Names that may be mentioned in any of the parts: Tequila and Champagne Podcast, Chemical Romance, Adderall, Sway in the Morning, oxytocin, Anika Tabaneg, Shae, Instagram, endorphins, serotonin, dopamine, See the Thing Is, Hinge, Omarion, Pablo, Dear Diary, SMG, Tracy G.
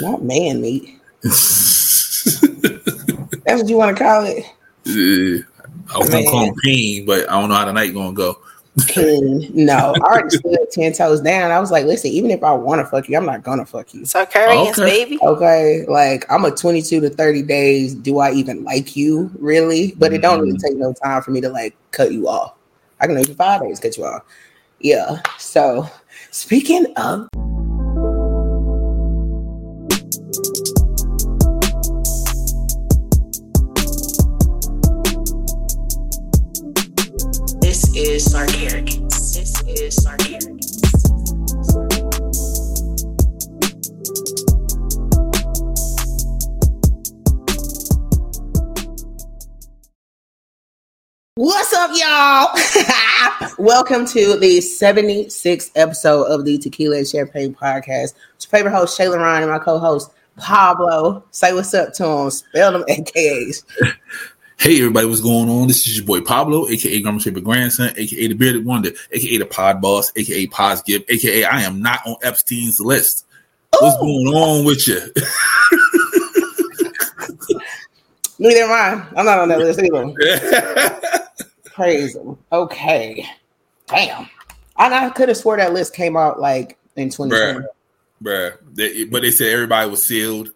Not man meat. That's what you want to call it? Yeah. I was going to call him Kane, but I don't know how the night going to go. Kane, no. I already stood 10 toes down. I was like, listen, even if I want to fuck you, I'm not going to fuck you. So Curry is baby. Okay. Like, I'm a 22 to 30 days. Do I even like you, really? But it don't really take no time for me to, like, cut you off. I can even 5 days cut you off. Yeah. So, speaking of... What's up, y'all? Welcome to the 76th episode of the Tequila and Champagne Podcast. It's your favorite host, Shae and my co-host, Pablo. Say what's up to them. Spell them AKAs. Hey, everybody, what's going on? This is your boy, Pablo, a.k.a. Grandma's favorite grandson, a.k.a. the bearded wonder, a.k.a. the pod boss, a.k.a. Pod's Gift, a.k.a. I am not on Epstein's list. Ooh. What's going on with you? Neither am I. I'm not on that list either. Crazy. Okay. Damn. I could have swore that list came out, like, in 2020. Bruh. But they said everybody was sealed,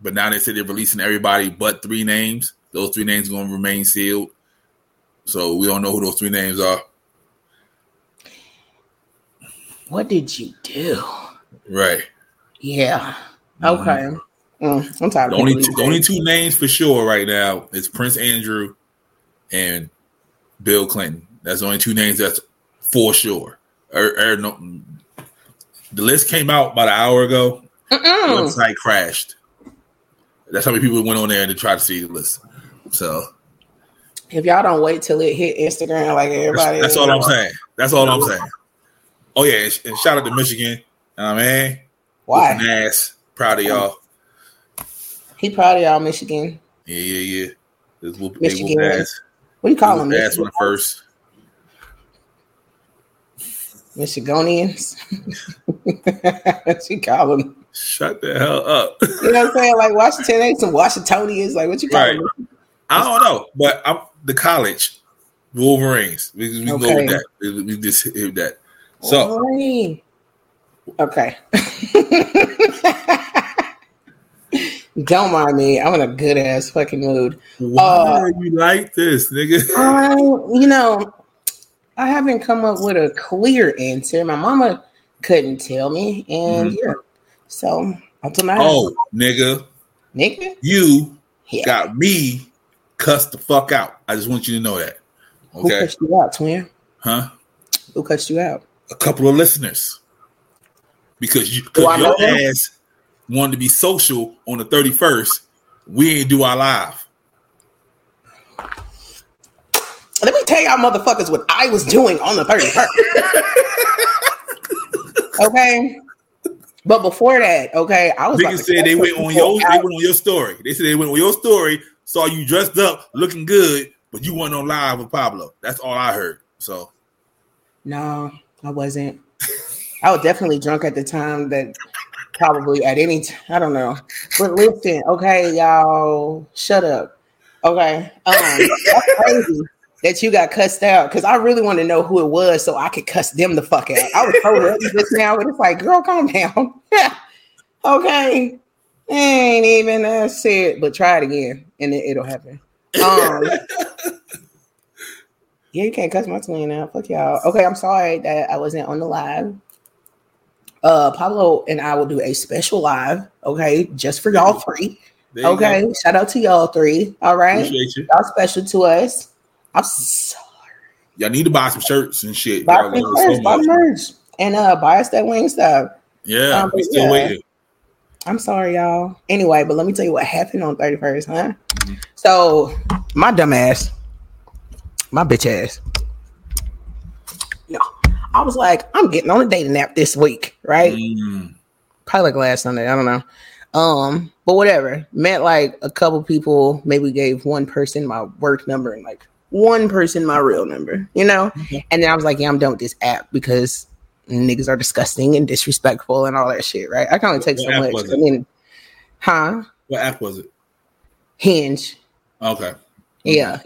but now they said they're releasing everybody but three names. Those three names are going to remain sealed. So we don't know who those three names are. What did you do? Right. Yeah. Okay. I'm tired of the only two names for sure right now is Prince Andrew and Bill Clinton. That's the only two names that's for sure. No, the list came out about an hour ago. The website crashed. That's how many people went on there to try to see the list. So, if y'all don't wait till it hit Instagram, like everybody, that's all I'm saying. That's all I'm saying. Oh yeah, and shout out to Michigan. Man, why? Ass. Proud of y'all. He proud of y'all, Michigan. Yeah. This whoop, Michigan. What do you call them? Ass for the first. Michigonians. What you call them? Shut the hell up. You know what I'm saying? Like Washington ain't some Washingtonians. Like what you call them? I don't know, but I'm the college Wolverines. We go with that. We just hit that. So Wolverine. Okay. Don't mind me. I'm in a good ass fucking mood. Why are you like this, nigga? I haven't come up with a clear answer. My mama couldn't tell me, and so until now. Oh, nigga, you got me. Cuss the fuck out. I just want you to know that. Okay. Who cussed you out, twin? Huh? Who cussed you out? A couple of listeners. Because your ass wanted to be social on the 31st. We ain't do our live. Let me tell y'all motherfuckers what I was doing on the 31st. Okay. But before that, I was. Niggas said they went on your story. They said they went on your story. Saw you dressed up, looking good, but you weren't on live with Pablo. That's all I heard. So, no, I wasn't. I was definitely drunk at the time. That probably at any time. I don't know. But listen, y'all, shut up. Okay, that's crazy that you got cussed out because I really want to know who it was so I could cuss them the fuck out. I was so ready just now, but it's like, girl, calm down. Okay. Ain't even that's it, but try it again and it'll happen. Yeah, you can't cuss my twin now. Fuck y'all. Okay, I'm sorry that I wasn't on the live. Pablo and I will do a special live, just for y'all three. Shout out to y'all three. All right, appreciate you. Y'all special to us. I'm sorry. Y'all need to buy some shirts and shit. Buy merch, and buy us that Wingstop. Yeah, we still waiting. I'm sorry, y'all. Anyway, but let me tell you what happened on 31st, huh? Mm-hmm. So, my dumb ass, my bitch ass. No, I was like, I'm getting on a dating app this week, right? Mm. Probably like last Sunday. I don't know. But whatever. Met like a couple people. Maybe gave one person my work number and like one person my real number, you know? Mm-hmm. And then I was like, yeah, I'm done with this app because niggas are disgusting and disrespectful and all that shit, right? I can only take so much. I mean, Huh? What app was it? Hinge. Okay. Yeah.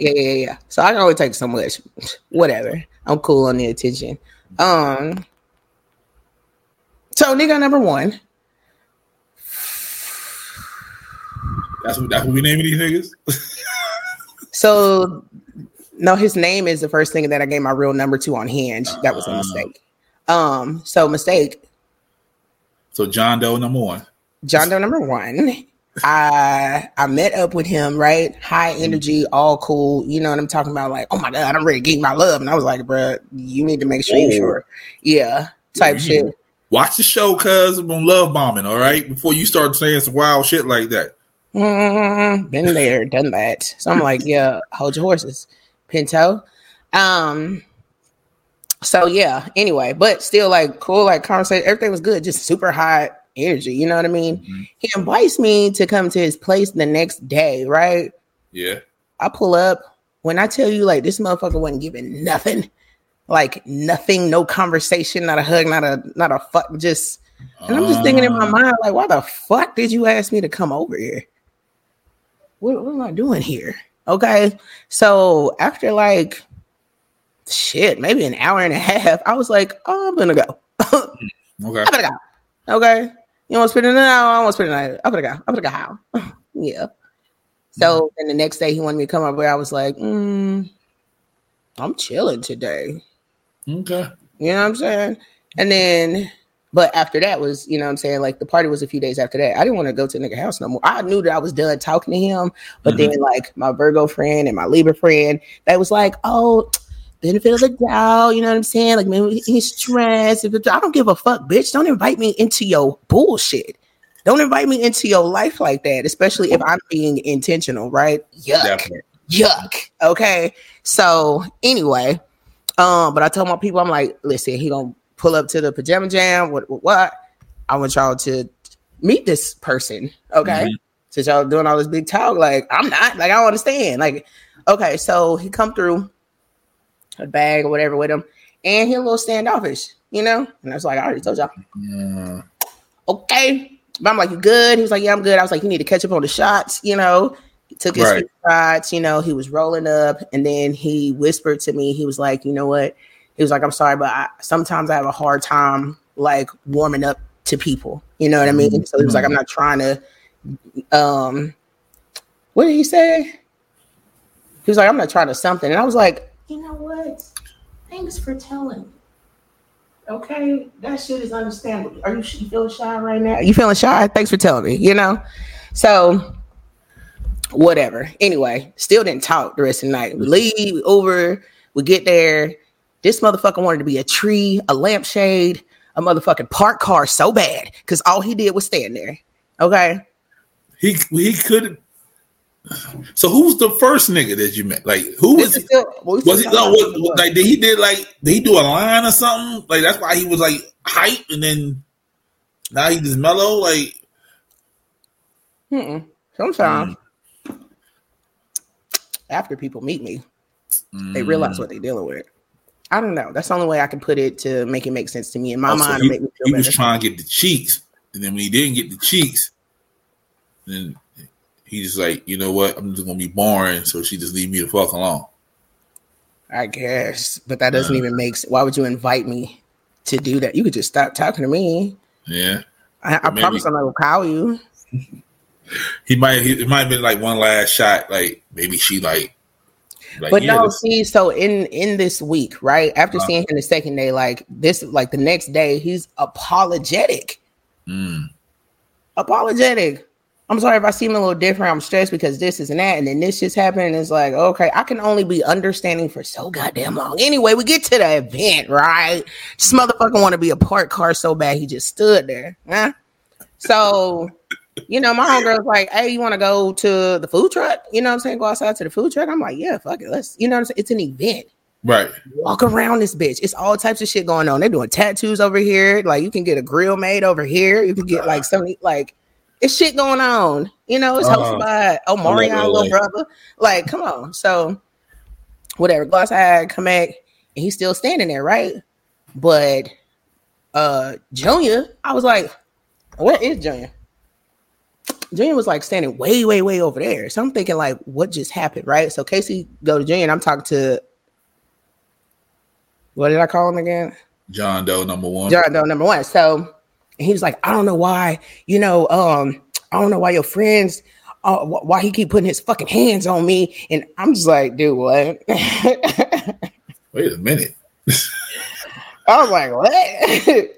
So I can only take so much. Whatever. I'm cool on the attention. So nigga number one. That's what we naming these niggas? So no, his name is the first thing that I gave my real number to on Hinge. That was a mistake. So John Doe number one. John Doe number one. I met up with him, right? High energy, all cool. You know what I'm talking about? Like, oh my God, I'm ready to get my love. And I was like, bro, you need to make sure you're sure. Yeah. Type shit. Watch the show, cuz I'm on love bombing, all right? Before you start saying some wild shit like that. Been there, done that. So I'm like, yeah, hold your horses, Pinto. So yeah, anyway, but still like cool, like conversation, everything was good, just super high energy, you know what I mean? Mm-hmm. He invites me to come to his place the next day, right? Yeah. I pull up. When I tell you, like, this motherfucker wasn't giving nothing, like nothing, no conversation, not a hug, not a fuck, just, and I'm just thinking in my mind, like, why the fuck did you ask me to come over here? What am I doing here? Okay. So after like shit, maybe an hour and a half, I was like, oh, I'm gonna go. Okay. You want to spend an hour? I want to spend an hour. I'm gonna go. Yeah. So then the next day he wanted me to come over. I was like, I'm chilling today. Okay. You know what I'm saying? And then but after that was, you know what I'm saying, like the party was a few days after that. I didn't want to go to the nigga house no more. I knew that I was done talking to him. But then like my Virgo friend and my Libra friend, they was like, oh, benefit of the doubt. You know what I'm saying? Like maybe he's stressed. I don't give a fuck, bitch. Don't invite me into your bullshit. Don't invite me into your life like that, especially if I'm being intentional, right? Yuck. Definitely. Yuck. Okay. So anyway, but I told my people, I'm like, listen, he gonna pull up to the pajama jam. What? I want y'all to meet this person. Okay. Mm-hmm. Since y'all doing all this big talk, like I'm not, like I don't understand. Like, okay, so he come through a bag or whatever with him, and he a little standoffish, you know? And I was like, I already told y'all. Yeah. Okay. But I'm like, you good? He was like, yeah, I'm good. I was like, you need to catch up on the shots, you know? He took his shots, you know, he was rolling up, and then he whispered to me, he was like, you know what? He was like, I'm sorry, but sometimes I have a hard time like warming up to people. You know what I mean? So he was like, I'm not trying to, what did he say? He was like, I'm not trying to something. And I was like, you know what? Thanks for telling me. Okay. That shit is understandable. Are you feeling shy right now? Are you feeling shy? Thanks for telling me, you know? So whatever. Anyway, still didn't talk the rest of the night. We leave, we over, we get there. This motherfucker wanted to be a tree, a lampshade, a motherfucking park car so bad because all he did was stand there. Okay. He couldn't. So who's the first nigga that you met? Like who was it? Did he do a line or something? Like that's why he was like hype and then now he just mellow. Like sometimes after people meet me, they realize what they're dealing with. I don't know. That's the only way I can put it to make it make sense to me in my mind. So he was trying to get the cheeks, and then when he didn't get the cheeks, then he's just like, you know what? I'm just gonna be boring, so she just leave me the fuck alone. I guess, but that doesn't even make sense. Why would you invite me to do that? You could just stop talking to me. Yeah, I promise I'm not gonna call you. It might have been like one last shot. Like maybe she like. Like, but yeah, no, see, so in this week, right, after seeing him the second day, like this, like the next day, he's apologetic. Apologetic. I'm sorry if I seem a little different. I'm stressed because this is and that, and then this just happened. And it's like, okay, I can only be understanding for so goddamn long. Anyway, we get to the event, right? This motherfucker want to be a parked car so bad he just stood there. Huh? So. You know, my homegirl's like, hey, you want to go to the food truck? You know what I'm saying? Go outside to the food truck. I'm like, yeah, fuck it. Let's, you know what I'm saying? It's an event. Right. Walk around this bitch. It's all types of shit going on. They're doing tattoos over here. Like, you can get a grill made over here. You can get, like, something, like, it's shit going on. You know, it's hosted by Omarion, little brother. Like, come on. So, whatever. Go outside, come back, and he's still standing there, right? But Junior, I was like, where is Junior? Junior was like standing way over there. So I'm thinking like, what just happened, right? So Casey go to Junior and I'm talking to, what did I call him again? John Doe number one. John Doe number one. So he was like, I don't know why, you know, I don't know why your friends, why he keep putting his fucking hands on me. And I'm just like, dude, what? Wait a minute. I was like, what?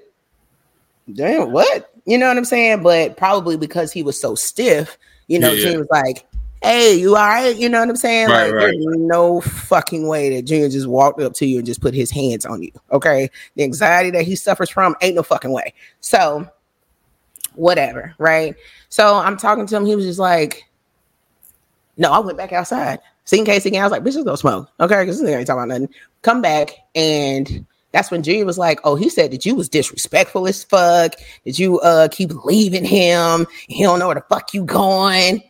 Damn, what? You know what I'm saying? But probably because he was so stiff, you know, Junior was like, hey, you all right? You know what I'm saying? Right, like, there's no fucking way that Junior just walked up to you and just put his hands on you, okay? The anxiety that he suffers from ain't no fucking way. So, whatever, right? So, I'm talking to him. He was just like, no, I went back outside. Seen Casey again. I was like, bitch, just go smoke, okay? Because this nigga ain't talking about nothing. Come back and... That's when Junior was like, oh, he said that you was disrespectful as fuck, that you keep leaving him, he don't know where the fuck you going.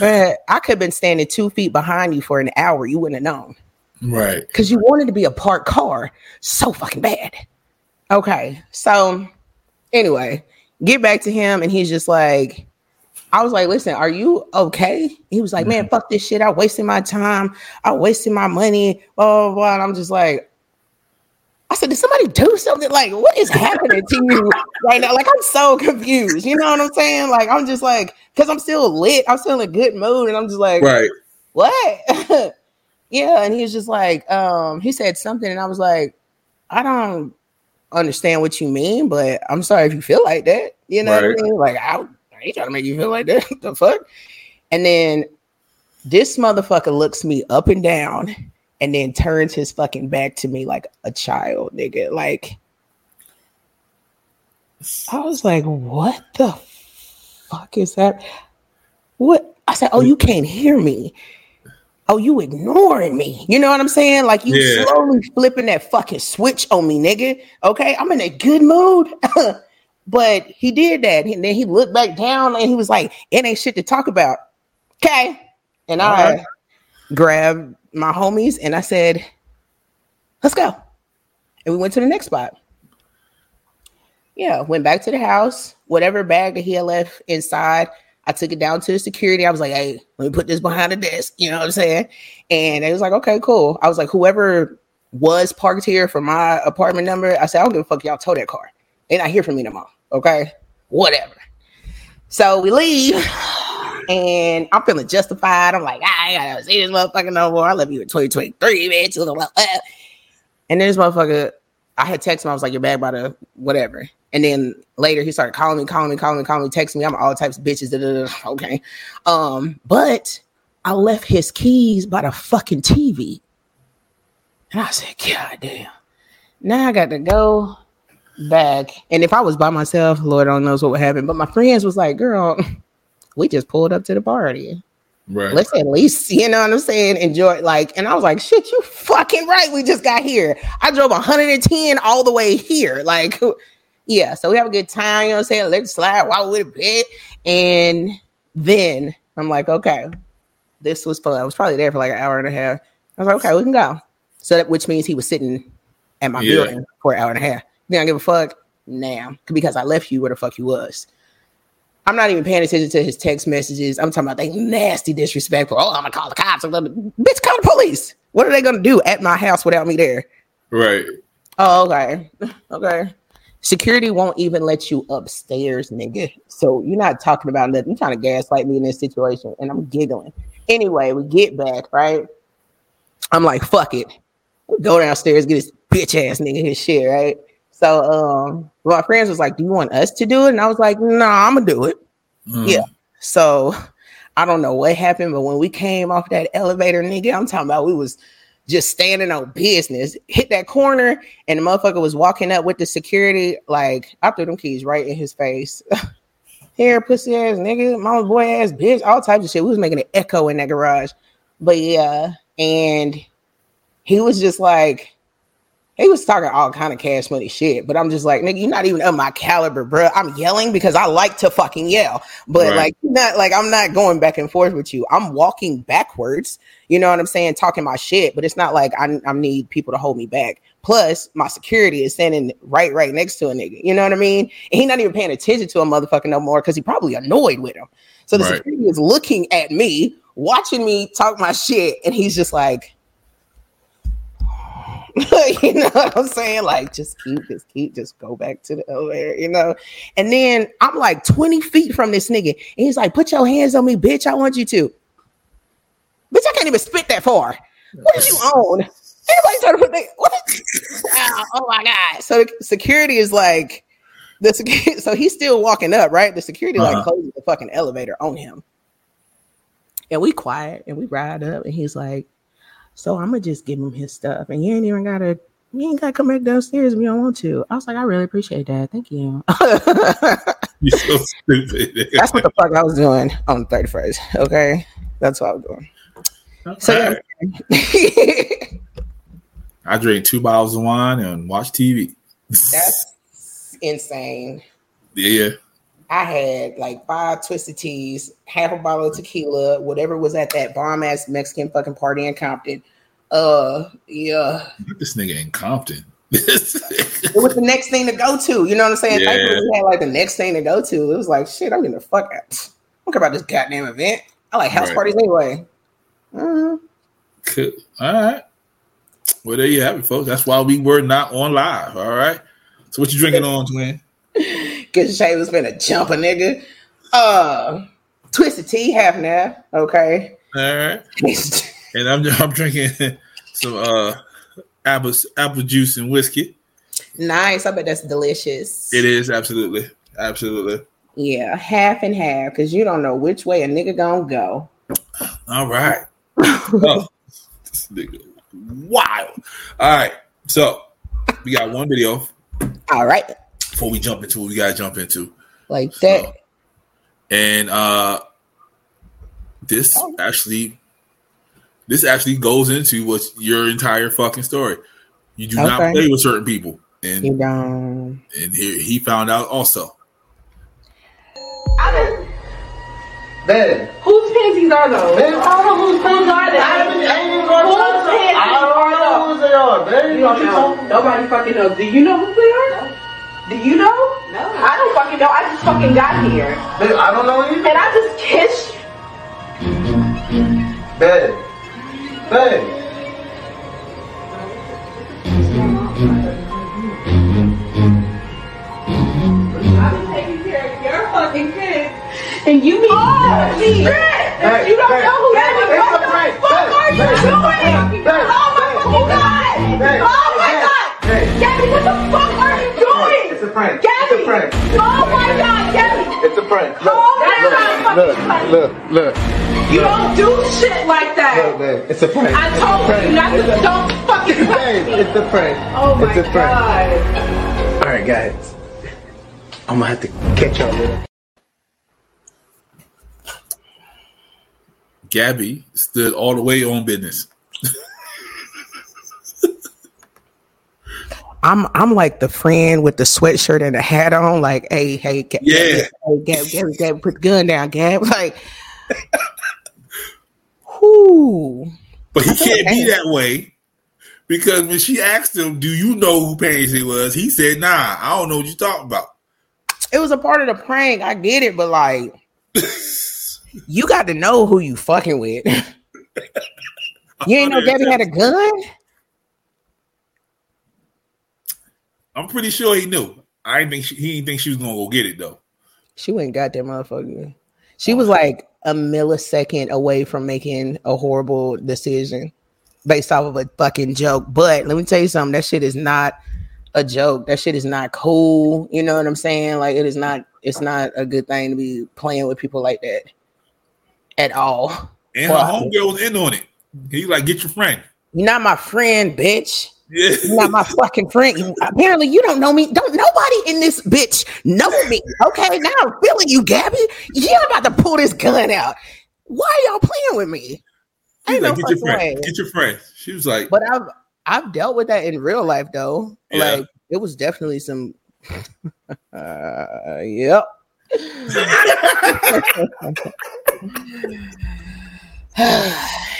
But I could have been standing 2 feet behind you for an hour, you wouldn't have known. Right. Because you wanted to be a parked car so fucking bad. Okay, so anyway, get back to him and he's just like, I was like, listen, are you okay? He was like, man, fuck this shit, I wasted my time, I wasted my money, blah, blah, blah. And I'm just like, I said, did somebody do something? Like, what is happening to you right now? Like, I'm so confused. You know what I'm saying? Like, I'm just like, because I'm still lit. I'm still in a good mood. And I'm just like, right. What? Yeah. And he was just like, he said something. And I was like, I don't understand what you mean, but I'm sorry if you feel like that. You know what I mean? Like, I ain't trying to make you feel like that. The fuck? And then this motherfucker looks me up and down and then turns his fucking back to me like a child, nigga. Like, I was like, what the fuck is that? What? I said, oh, you can't hear me. Oh, you ignoring me. You know what I'm saying? Like, you slowly flipping that fucking switch on me, nigga. Okay, I'm in a good mood. But he did that. And then he looked back down and he was like, it ain't shit to talk about. Okay. And I grabbed my homies and I said, let's go. And we went to the next spot. Yeah, went back to the house. Whatever bag that he had left inside, I took it down to the security. I was like, hey, let me put this behind the desk. You know what I'm saying? And it was like, okay, cool. I was like, whoever was parked here for my apartment number, I said, I don't give a fuck, y'all tow that car. They not here for me no more. Okay? Whatever. So we leave. And I'm feeling justified. I'm like, I ain't gotta see this motherfucker no more. I love you in 2023, bitch. And then this motherfucker, I had texted him. I was like, your bag by the whatever. And then later he started calling me, texting me. I'm all types of bitches. Da-da-da. Okay. But I left his keys by the fucking TV. And I said, God damn. Now I got to go back. And if I was by myself, Lord only knows what would happen. But my friends was like, girl, we just pulled up to the party. Right. Let's at least, you know what I'm saying, enjoy. Like, and I was like, shit, you fucking right. We just got here. I drove 110 all the way here. Like, yeah. So we have a good time. You know what I'm saying? Let's slide while we're a bit. And then I'm like, okay, this was fun. I was probably there for like an hour and a half. I was like, okay, we can go. So that, which means he was sitting at my building for an hour and a half. You don't give a fuck? Nah. Because I left you where the fuck you was. I'm not even paying attention to his text messages. I'm talking about they nasty, disrespectful. Oh, I'm going to call the cops. Bitch, call the police. What are they going to do at my house without me there? Right. Oh, okay. Okay. Security won't even let you upstairs, nigga. So you're not talking about nothing. You're trying to gaslight me in this situation. And I'm giggling. Anyway, we get back, right? I'm like, fuck it. We'll go downstairs, get this bitch ass nigga his shit, right? So my friends was like, do you want us to do it? And I was like, no, I'm going to do it. Yeah. So I don't know what happened, but when we came off that elevator, nigga, I'm talking about we was just standing on business, hit that corner, and the motherfucker was walking up with the security. Like, I threw them keys right in his face. Here, pussy ass nigga, mama boy ass bitch, all types of shit. We was making an echo in that garage. But yeah, and he was just like, he was talking all kind of cash money shit, but I'm just like, nigga, you're not even of my caliber, bro. I'm yelling because I like to fucking yell, but like, not like I'm not going back and forth with you. I'm walking backwards, you know what I'm saying, talking my shit, but it's not like I need people to hold me back. Plus, my security is standing right next to a nigga. You know what I mean? And he's not even paying attention to a motherfucker no more because he probably annoyed with him. So the security is looking at me, watching me talk my shit, and he's just like, you know what I'm saying? Like, just go back to the elevator, you know? And then I'm like 20 feet from this nigga, and he's like, put your hands on me, bitch. I want you to. Bitch, I can't even spit that far. What did you own? Everybody's trying to put that. What? Oh my God. So security is like, so he's still walking up, right? The security like closes the fucking elevator on him. And we quiet and we ride up, and he's like, so I'm gonna just give him his stuff. And you ain't gotta come back downstairs if you don't want to. I was like, I really appreciate that. Thank you. You're so stupid. That's what the fuck I was doing on the 31st. Okay. That's what I was doing. Okay. So yeah. I drink 2 bottles of wine and watch TV. That's insane. Yeah. I had like 5 twisted teas, half a bottle of tequila, whatever was at that bomb ass Mexican fucking party in Compton. Yeah. This nigga in Compton. It was the next thing to go to. You know what I'm saying? Yeah. We had like the next thing to go to. It was like, shit, I'm getting the fuck out. I don't care about this goddamn event. I like house parties anyway. Mm-hmm. Cool. All right. Well, there you have it, folks. That's why we were not on live. All right. So what you drinking on, twin? Cause Shae was gonna jump a nigga. Twisted tea, half now. Okay. All right. And I'm drinking some apple juice and whiskey. Nice. I bet that's delicious. It is, absolutely. Absolutely. Yeah, half and half, because you don't know which way a nigga gonna go. All right. Oh, this nigga. Wild. All right. So we got one video. All right. Before we jump into what we gotta jump into. Like that. So, and this actually goes into what's your entire fucking story. You do not play with certain people. And you don't. And he found out also. Ben. Whose panties are those? Ben. I don't know whose panties are they. I don't know whose panties are those. You don't know. Nobody fucking knows. Do you know who they are? No. Do you know? No. I don't fucking know. I just fucking got here. Ben, I don't know anything. And I just kissed you. Ben. I'm taking care of your fucking kids. And you mean shit! Hey, you don't know who that is. What the fuck are you doing? Oh my fucking God! Oh my God! Gabby, what the fuck are you doing? It's a prank. Gabby! Oh my God, Gabby! It's a prank. Look. You don't do shit like that. Look, man, it's a prank. I told you not to. Don't fucking play. It's a prank. Oh my God. All right, guys. I'm gonna have to catch y'all later. Gabby stood all the way on business. I'm like the friend with the sweatshirt and the hat on, like, hey, Gabby, put the gun down, Gab. Like, who? But he can't be that way, because when she asked him, do you know who Paisley was? He said, nah, I don't know what you're talking about. It was a part of the prank. I get it, but like... You got to know who you fucking with. You ain't know Gabby had a gun? I'm pretty sure he knew. He didn't think she was going to go get it, though. She went got that motherfucker. She was like a millisecond away from making a horrible decision based off of a fucking joke. But let me tell you something. That shit is not a joke. That shit is not cool. You know what I'm saying? Like, it is not. It's not a good thing to be playing with people like that. At all. And her homegirl was in on it. He like, get your friend. You're not my friend, bitch. Yeah. You're not my fucking friend. Apparently you don't know me. Don't nobody in this bitch know me. Okay, now I'm feeling you, Gabby. You're about to pull this gun out. Why are y'all playing with me? Ain't no fucking way. Get your friend. She was like, but I've dealt with that in real life though. Yeah. Like, it was definitely some yep.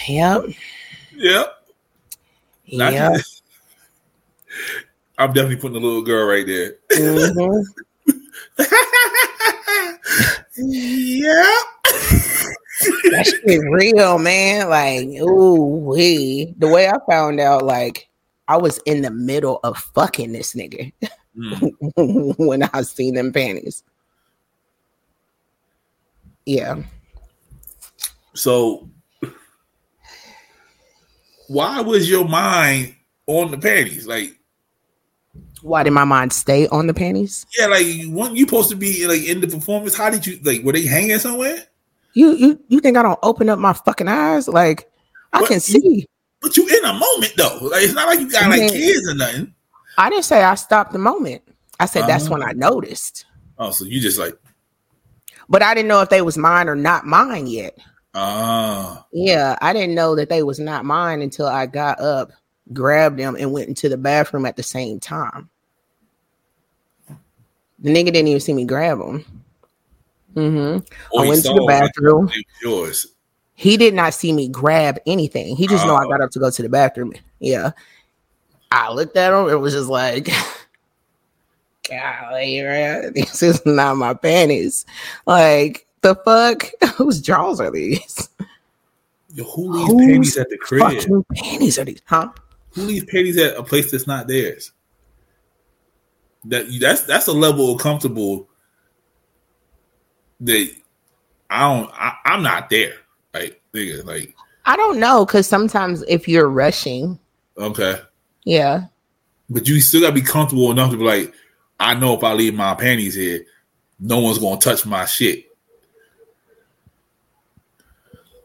Yep. Yep. I'm definitely putting a little girl right there. Mm-hmm. Yep. That shit real, man. Like, ooh wee. The way I found out, like, I was in the middle of fucking this nigga when I seen them panties. Yeah. So, why was your mind on the panties? Like, why did my mind stay on the panties? Yeah, like, weren't you supposed to be like in the performance? How did you like? Were they hanging somewhere? You think I don't open up my fucking eyes? Like, I can see. But you in a moment though. Like, it's not like you got like kids or nothing. I didn't say I stopped the moment. I said that's when I noticed. Oh, so you just like. But I didn't know if they was mine or not mine yet. Oh. Yeah, I didn't know that they was not mine until I got up, grabbed them, and went into the bathroom at the same time. The nigga didn't even see me grab them. Mm-hmm. I went to the bathroom. He did not see me grab anything. He just know I got up to go to the bathroom. Yeah. I looked at him. It was just like, golly, man, this is not my panties. Like, the fuck? Whose drawers are these? Yo, who leaves panties at the crib? Fucking panties are these? Huh? Who leaves panties at a place that's not theirs? That's a level of comfortable that I'm not there. Like, nigga, like, I don't know, because sometimes if you're rushing, okay, yeah, but you still gotta be comfortable enough to be like, I know if I leave my panties here, no one's gonna touch my shit.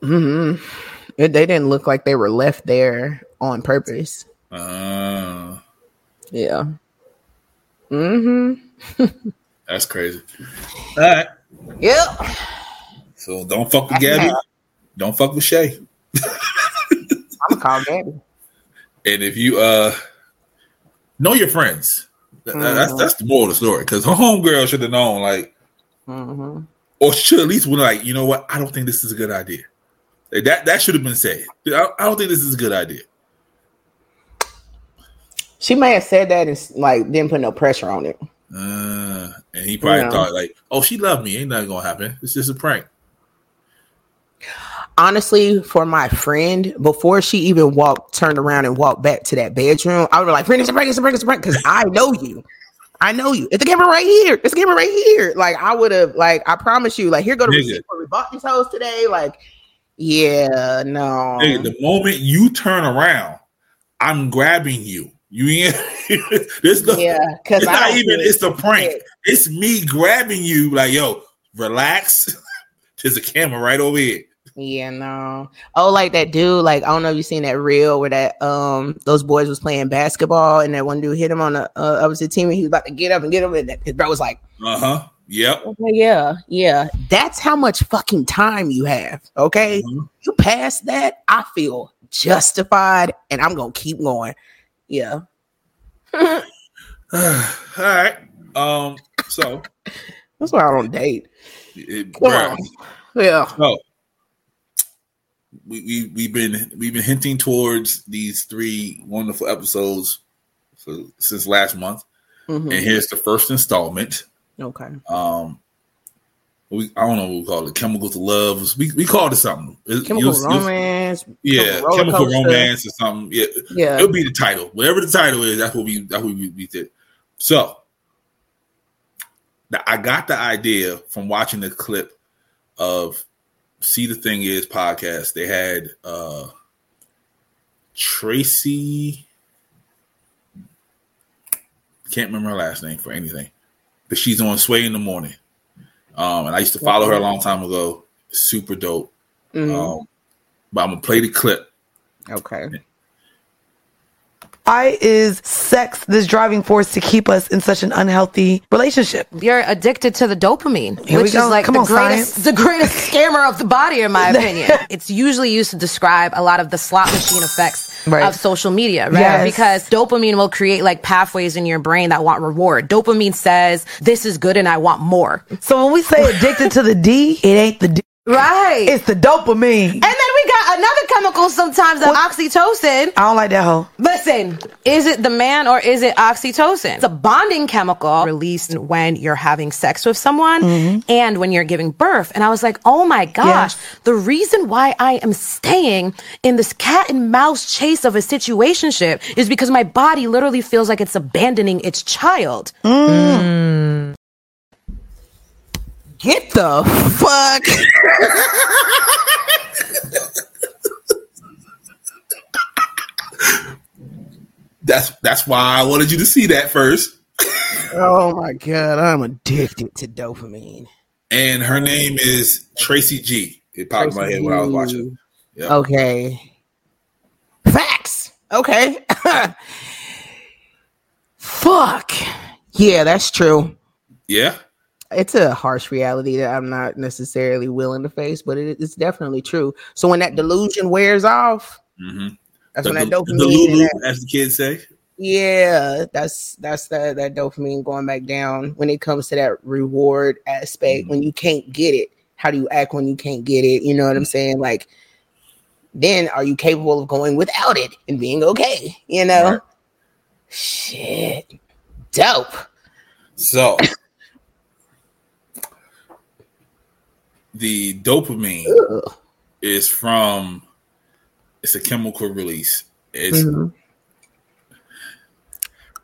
Mm-hmm. They didn't look like they were left there on purpose. Yeah. Mm-hmm. That's crazy. All right. Yep. So don't fuck with Gabby. Don't fuck with Shae. I'm calling Gabby. And if you know your friends, that's the moral of the story. Because her homegirl should have known, like, or should at least been like, you know what? I don't think this is a good idea. Like, that should have been said. I don't think this is a good idea. She may have said that and like didn't put no pressure on it. And he probably thought like, oh, she loved me. Ain't nothing gonna happen. It's just a prank. Honestly, for my friend, before she even turned around and walked back to that bedroom, I was like, prank, because I know you. I know you. It's the camera right here. Like, I would have, like, I promise you, like, here go the receipt where we bought these hoes today. Like, yeah, no. Hey, the moment you turn around, I'm grabbing you. You ain't because not even it's a prank. It's me grabbing you, like, yo, relax. There's a camera right over here. Yeah, no. Oh, like that dude, like, I don't know if you seen that reel where that those boys was playing basketball and that one dude hit him on the opposite team and he was about to get up and get him, and his bro was like, yep. Okay, yeah. That's how much fucking time you have. Okay. Mm-hmm. You pass that, I feel justified and I'm gonna keep going. Yeah. All right. So that's why I don't date. Yeah. So we've been hinting towards these three wonderful episodes since last month, and here's the first installment. Okay. I don't know what we call it. Chemical to Love. We called it something. Chemical romance. Yeah, chemical romance or something. Yeah. It'll be the title. Whatever the title is, that's what we did. So I got the idea from watching the clip of See the Thing Is podcast. They had Tracy. Can't remember her last name for anything, but she's on Sway in the Morning. And I used to follow her a long time ago. Super dope. But I'm going to play the clip. Okay. Why is sex this driving force to keep us in such an unhealthy relationship? You're addicted to the dopamine, which is like the greatest scammer of the body, in my opinion. It's usually used to describe a lot of the slot machine effects of social media, right? Yes. Because dopamine will create like pathways in your brain that want reward. Dopamine says, this is good and I want more. So when we say addicted to the D, it ain't the D. Right. It's the dopamine. And then we got another chemical sometimes, the oxytocin. I don't like that hoe. Listen, is it the man or is it oxytocin? It's a bonding chemical released when you're having sex with someone and when you're giving birth. And I was like, oh my gosh, the reason why I am staying in this cat and mouse chase of a situationship is because my body literally feels like it's abandoning its child. Get the fuck. That's why I wanted you to see that first. Oh my God, I'm addicted to dopamine. And her name is Tracy G. It popped in my head when I was watching. Yep. Okay. Facts. Okay. Fuck. Yeah, that's true. Yeah. It's a harsh reality that I'm not necessarily willing to face, but it's definitely true. So when that delusion wears off, that's when that dopamine, as the kids say, that's that dopamine going back down. When it comes to that reward aspect, when you can't get it, how do you act when you can't get it? You know what I'm saying? Like, then are you capable of going without it and being okay? You know, shit, dope. So. The dopamine is from, it's a chemical release. It's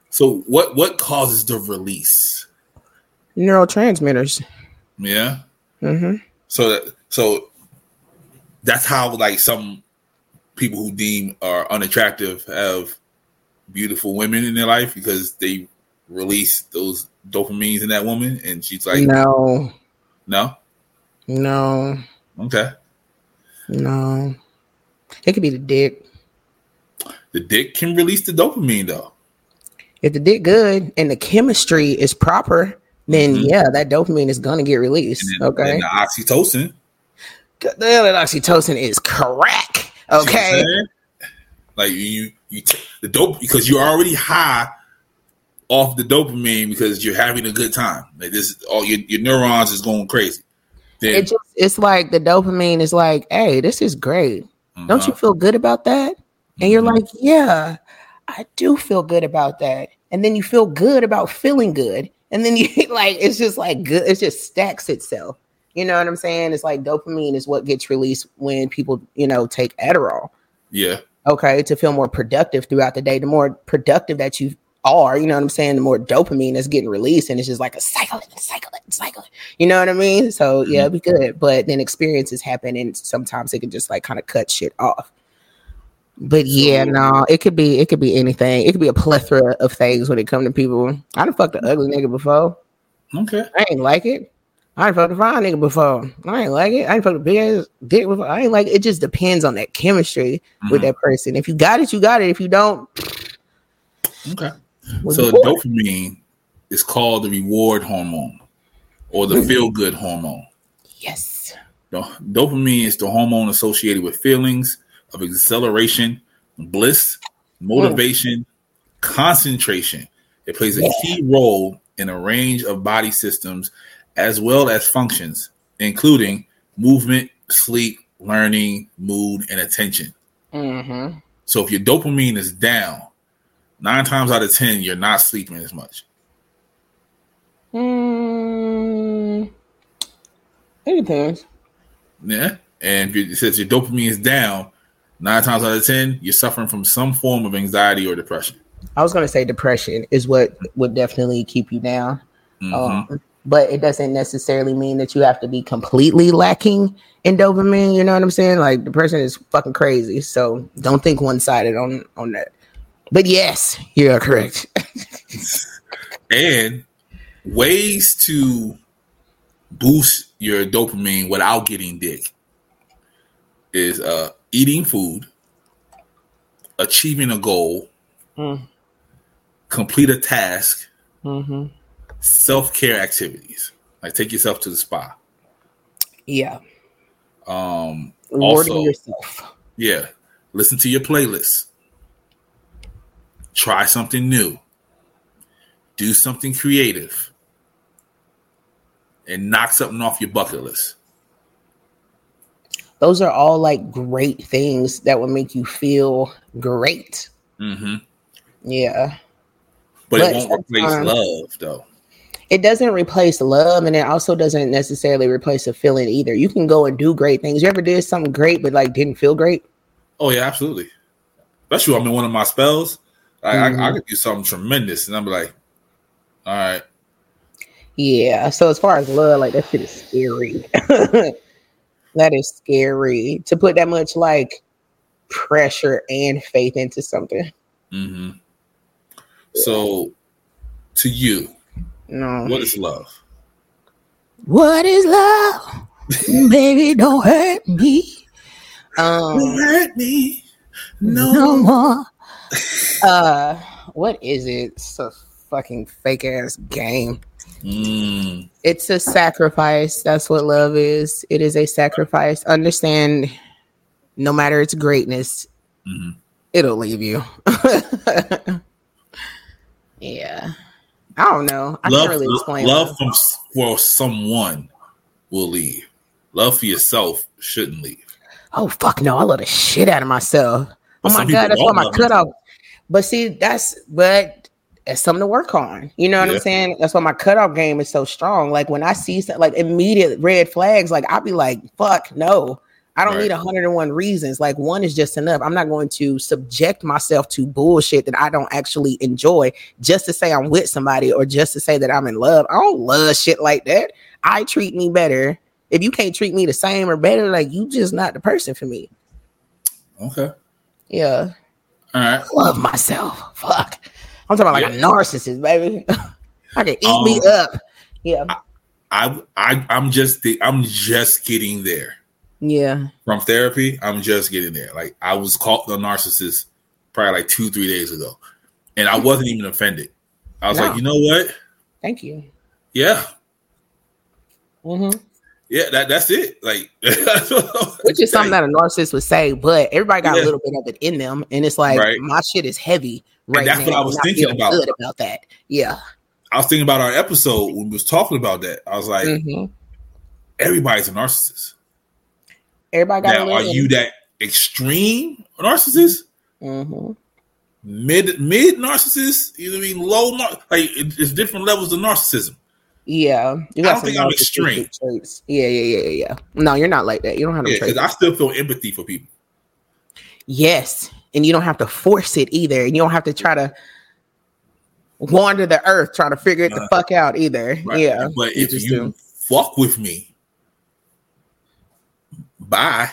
so what causes the release? Neurotransmitters. Yeah. So that's how, like, some people who deem are unattractive have beautiful women in their life because they release those dopamines in that woman, and she's like, no. Okay. No. It could be the dick. The dick can release the dopamine, though. If the dick good and the chemistry is proper, then yeah, that dopamine is gonna get released. And then, and the oxytocin. That oxytocin is crack. Okay. Like the dope, because you're already high off the dopamine because you're having a good time. Like, this is all your neurons is going crazy. It just—it's like the dopamine is like, "Hey, this is great. Don't you feel good about that?" And you're like, "Yeah, I do feel good about that." And then you feel good about feeling good, and then you like—it's just like good. It just stacks itself. You know what I'm saying? It's like dopamine is what gets released when people, you know, take Adderall. Yeah. Okay, to feel more productive throughout the day. The more productive that you are, you know what I'm saying, the more dopamine that's getting released, and it's just like a cycle. You know what I mean? So yeah, it'd be good. But then experiences happen, and sometimes it can just like kind of cut shit off. But yeah, no, it could be anything. It could be a plethora of things when it comes to people. I done fucked an ugly nigga before. Okay. I ain't like it. I done fucked a fine nigga before. I ain't like it. I done fucked a big ass dick before. I ain't like it. It just depends on that chemistry with that person. If you got it, you got it. If you don't, okay. So dopamine is called the reward hormone or the feel-good hormone. Yes. Dopamine is the hormone associated with feelings of exhilaration, bliss, motivation, concentration. It plays a key role in a range of body systems as well as functions, including movement, sleep, learning, mood, and attention. So if your dopamine is down, 9 times out of 10, you're not sleeping as much. It depends. Yeah, and it says your dopamine is down, 9 times out of 10, you're suffering from some form of anxiety or depression. I was going to say depression is what would definitely keep you down, but it doesn't necessarily mean that you have to be completely lacking in dopamine. You know what I'm saying? Like, depression is fucking crazy, so don't think one-sided on that. But yes, you are correct. And ways to boost your dopamine without getting dick is eating food, achieving a goal, complete a task, self-care activities, like take yourself to the spa. Yeah. Rewarding yourself. Yeah. Listen to your playlist. Try something new. Do something creative. And knock something off your bucket list. Those are all like great things that will make you feel great. Mm-hmm. Yeah. But it won't replace love, though. It doesn't replace love, and it also doesn't necessarily replace a feeling either. You can go and do great things. You ever did something great but like didn't feel great? Oh yeah, absolutely. Especially I'm in one of my spells. Like, mm-hmm. I could do something tremendous, and I'm like, all right. Yeah. So as far as love, like that shit is scary. That is scary to put that much like pressure and faith into something. Mm-hmm. So, to you, no. What is love? What is love? Baby, don't hurt me. Don't hurt me. No more. What is it? It's a fucking fake ass game. Mm. It's a sacrifice. That's what love is. It is a sacrifice. Understand, no matter its greatness, mm-hmm. it'll leave you. Yeah, I don't know. I can't really explain. Love for someone will leave. Love for yourself shouldn't leave. Oh fuck no! I love the shit out of myself. Oh my god, that's why my cutoff. But see, that's something to work on. You know what I'm saying? That's why my cutoff game is so strong. Like when I see like immediate red flags, like I'll be like, fuck no. I don't need 101 reasons. Like one is just enough. I'm not going to subject myself to bullshit that I don't actually enjoy just to say I'm with somebody or just to say that I'm in love. I don't love shit like that. I treat me better. If you can't treat me the same or better, like you just not the person for me. Okay. Yeah. All right. I love myself. Fuck. I'm talking about like a narcissist, baby. I can eat me up. Yeah. I'm just getting there. Yeah. From therapy, I'm just getting there. Like I was called the narcissist probably like 2-3 days ago. And I wasn't even offended. I was like, you know what? Thank you. Yeah. Mm-hmm. Yeah, that's it. Like which is something that a narcissist would say, but everybody got a little bit of it in them. And it's like my shit is heavy right and that's now. What I was thinking about. Good about that. Yeah. I was thinking about our episode when we was talking about that. I was like, everybody's a narcissist. Everybody got now, are you that extreme narcissist? Mm-hmm. Mid narcissist? You know what I mean? Low, like it's different levels of narcissism. Yeah, I don't think I'm extreme. Traits. Yeah. No, you're not like that. You don't have to. Because I still feel empathy for people. Yes, and you don't have to force it either, and you don't have to try to wander the earth trying to figure it the fuck out either. Right. Yeah, but if you fuck with me. Bye.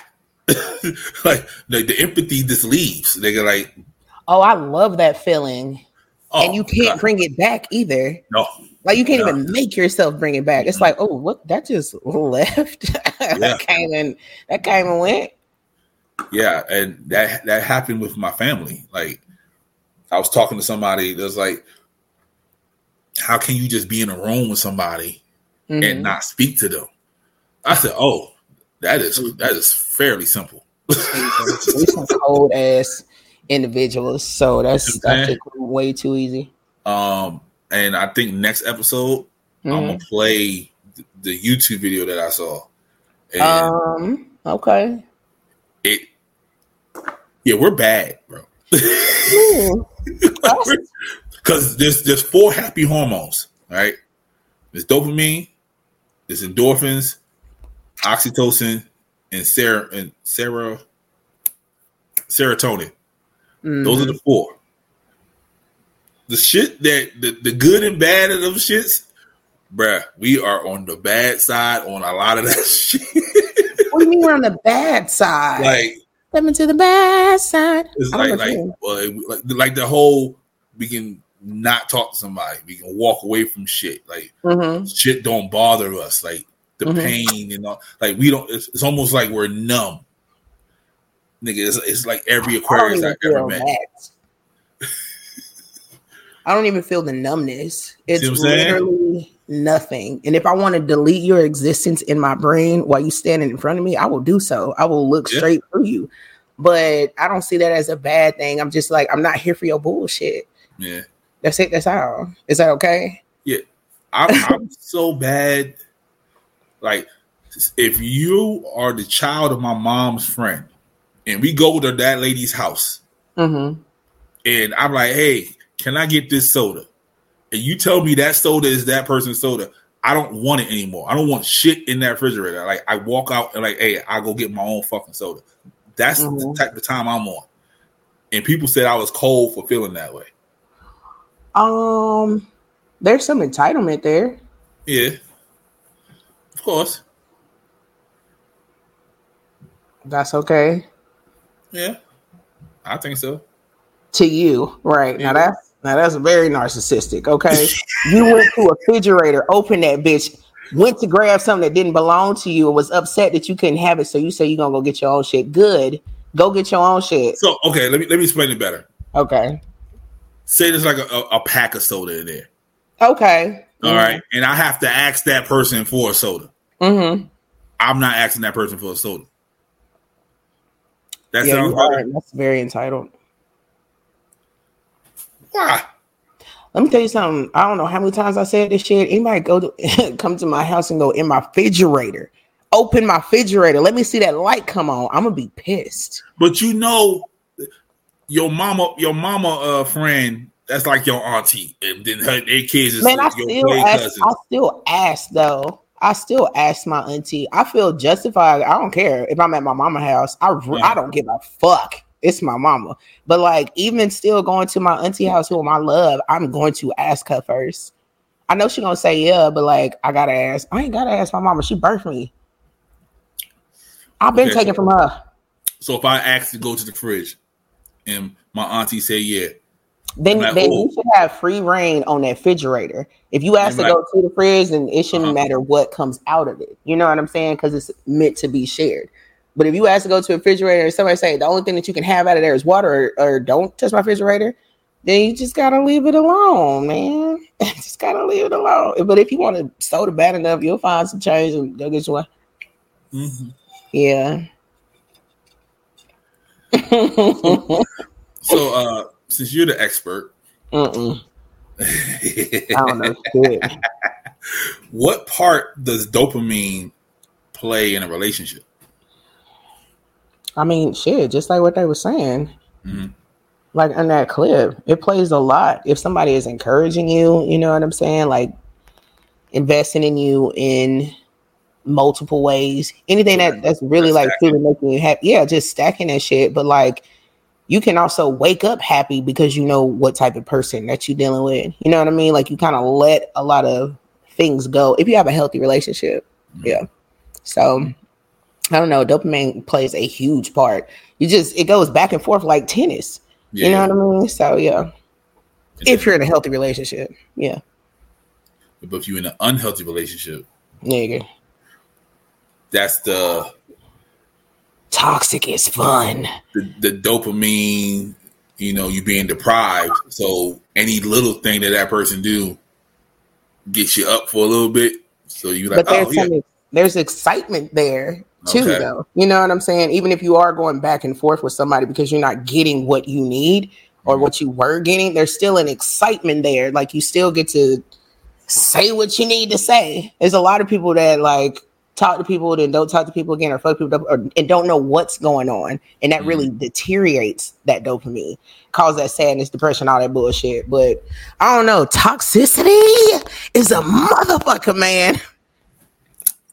like the empathy just leaves. They're like, oh, I love that feeling, and you can't bring it back either. No, like you can't even make yourself bring it back. It's like, oh, what that just left. That came and went. Yeah, and that happened with my family. Like, I was talking to somebody that's like, how can you just be in a room with somebody and not speak to them? I said, oh. That is fairly simple. We some cold ass individuals, so that's way too easy. And I think next episode I'm gonna play the YouTube video that I saw. And okay. We're bad, bro. Because there's four happy hormones, right? There's dopamine, there's endorphins. Oxytocin and serotonin. Mm-hmm. Those are the four. The shit that the good and bad of them shits, bruh, we are on the bad side on a lot of that shit. What do you mean we're on the bad side? Like coming to the bad side. It's like the whole we can not talk to somebody. We can walk away from shit. Like shit don't bother us. Like the pain and all, like we don't. It's almost like we're numb, nigga. It's like every Aquarius I've ever met. I don't even feel the numbness. It's literally nothing. And if I want to delete your existence in my brain while you standing in front of me, I will do so. I will look straight through you. But I don't see that as a bad thing. I'm just like, I'm not here for your bullshit. Yeah, that's it. That's all. Is that okay? Yeah, I'm so bad. Like if you are the child of my mom's friend and we go to that lady's house, mm-hmm. and I'm like, hey, can I get this soda? And you tell me that soda is that person's soda, I don't want it anymore. I don't want shit in that refrigerator. Like, I walk out and like, hey, I go get my own fucking soda. That's the type of time I'm on. And people said I was cold for feeling that way. There's some entitlement there. Yeah. Of course. That's okay. Yeah. I think so. To you, right. Yeah. Now that's very narcissistic, okay? You went to a refrigerator, opened that bitch, went to grab something that didn't belong to you and was upset that you couldn't have it, so you say you're going to go get your own shit. Good. Go get your own shit. So, okay, let me explain it better. Okay. Say there's like a pack of soda in there. Okay. All right. And I have to ask that person for a soda. Mm-hmm. I'm not asking that person for a soda. That sounds right. That's very entitled. Why? Let me tell you something. I don't know how many times I said this shit. Anybody come to my house and go in my refrigerator, open my refrigerator, let me see that light come on. I'm gonna be pissed. But you know, your mama friend, that's like your auntie, and then their kids is like your play cousin. I still ask my auntie. I feel justified. I don't care if I'm at my mama's house. I don't give a fuck. It's my mama. But like, even still going to my auntie house, who I love, I'm going to ask her first. I know she's going to say, yeah, but like, I got to ask. I ain't got to ask my mama. She birthed me. I've been taken from her. So if I ask to go to the fridge and my auntie say, yeah. Then you should have free reign on that refrigerator. If you ask to go to the fridge, then it shouldn't matter what comes out of it. You know what I'm saying? Because it's meant to be shared. But if you ask to go to a refrigerator and somebody say the only thing that you can have out of there is water or don't touch my refrigerator, then you just got to leave it alone, man. Just got to leave it alone. But if you want a soda bad enough, you'll find some change and go get you one. Mm-hmm. Yeah. So since you're the expert. I don't know shit. What part does dopamine play in a relationship? I mean, shit, just like what they were saying, like in that clip, it plays a lot. If somebody is encouraging you, you know what I'm saying? Like investing in you in multiple ways, anything that's really just like truly making you happy. Yeah, just stacking that shit. But like, you can also wake up happy because you know what type of person that you're dealing with. You know what I mean? Like, you kind of let a lot of things go if you have a healthy relationship. Mm-hmm. Yeah. So I don't know. Dopamine plays a huge part. It goes back and forth like tennis. Yeah. You know what I mean? So yeah, if you're in a healthy relationship, yeah. But if you're in an unhealthy relationship, nigga, that's the toxic is fun. The dopamine, you know, you being deprived. So any little thing that person do gets you up for a little bit. So you like, but there's excitement there. Too, though, you know what I'm saying? Even if you are going back and forth with somebody because you're not getting what you need or what you were getting, there's still an excitement there. Like, you still get to say what you need to say. There's a lot of people that like talk to people, then don't talk to people again, or fuck people up, and don't know what's going on, and that really deteriorates that dopamine, cause that sadness, depression, all that bullshit. But I don't know, toxicity is a motherfucker, man.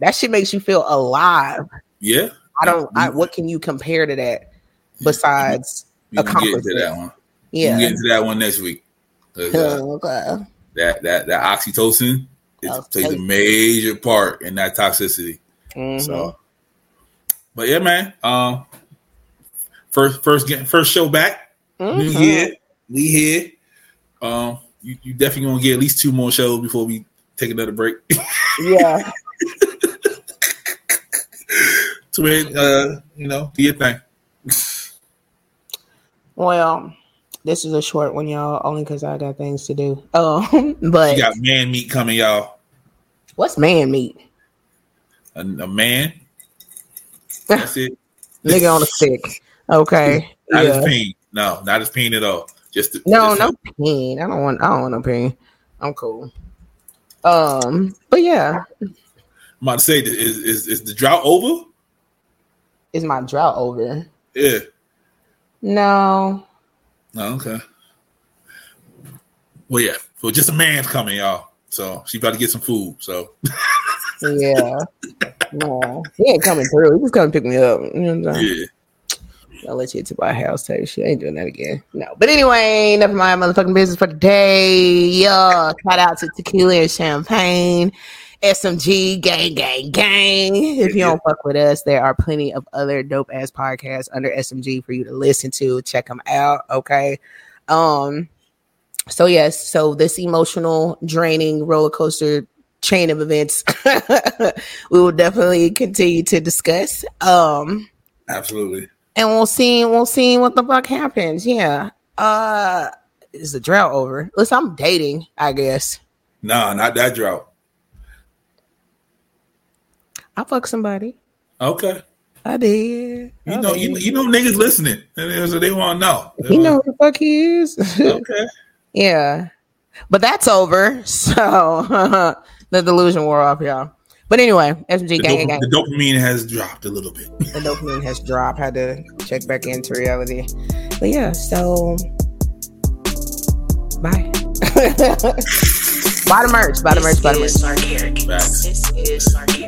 That shit makes you feel alive. Yeah. What can you compare to that besides accomplishment? Get into that one. Yeah. You get into that one next week. Okay. That oxytocin plays a major part in that toxicity. Mm-hmm. So, but yeah, man. First show back. Mm-hmm. We here. You definitely gonna get at least 2 more shows before we take another break. Yeah. Do your thing. Well, this is a short one, y'all, only because I got things to do. But you got man meat coming, y'all. What's man meat? A man. That's it. Nigga on a stick. Okay. Not his pain. No, not his pain at all. No pain. I don't want no pain. I'm cool. But yeah. I'm about to say, is the drought over? Is my drought over? Yeah. No. Oh, okay. Well, yeah. So just a man's coming, y'all. So she about to get some food. So. Yeah. No, he ain't coming through. He was coming pick me up. You know what I'm saying? Yeah. I'll let you to my house type shit. I ain't doing that again. No. But anyway, enough of my motherfucking business for today. Yeah. Shout out to Tequila and Champagne. SMG gang, gang, gang. If you don't fuck with us, there are plenty of other dope ass podcasts under SMG for you to listen to. Check them out. Okay. So yes, so this emotional draining roller coaster chain of events, we will definitely continue to discuss. Absolutely. And we'll see what the fuck happens. Yeah. Is the drought over? Listen, I'm dating, I guess. No, not that drought. I fuck somebody. Okay. I did. You know niggas listening. So they want to know. You know who the fuck he is. Okay. Yeah. But that's over. So the delusion wore off, y'all. But anyway, SMG gang. The dopamine has dropped a little bit. The dopamine has dropped. Had to check back into reality. But yeah, so bye. Buy the merch. Buy the merch. Buy the merch. This is sarcastic.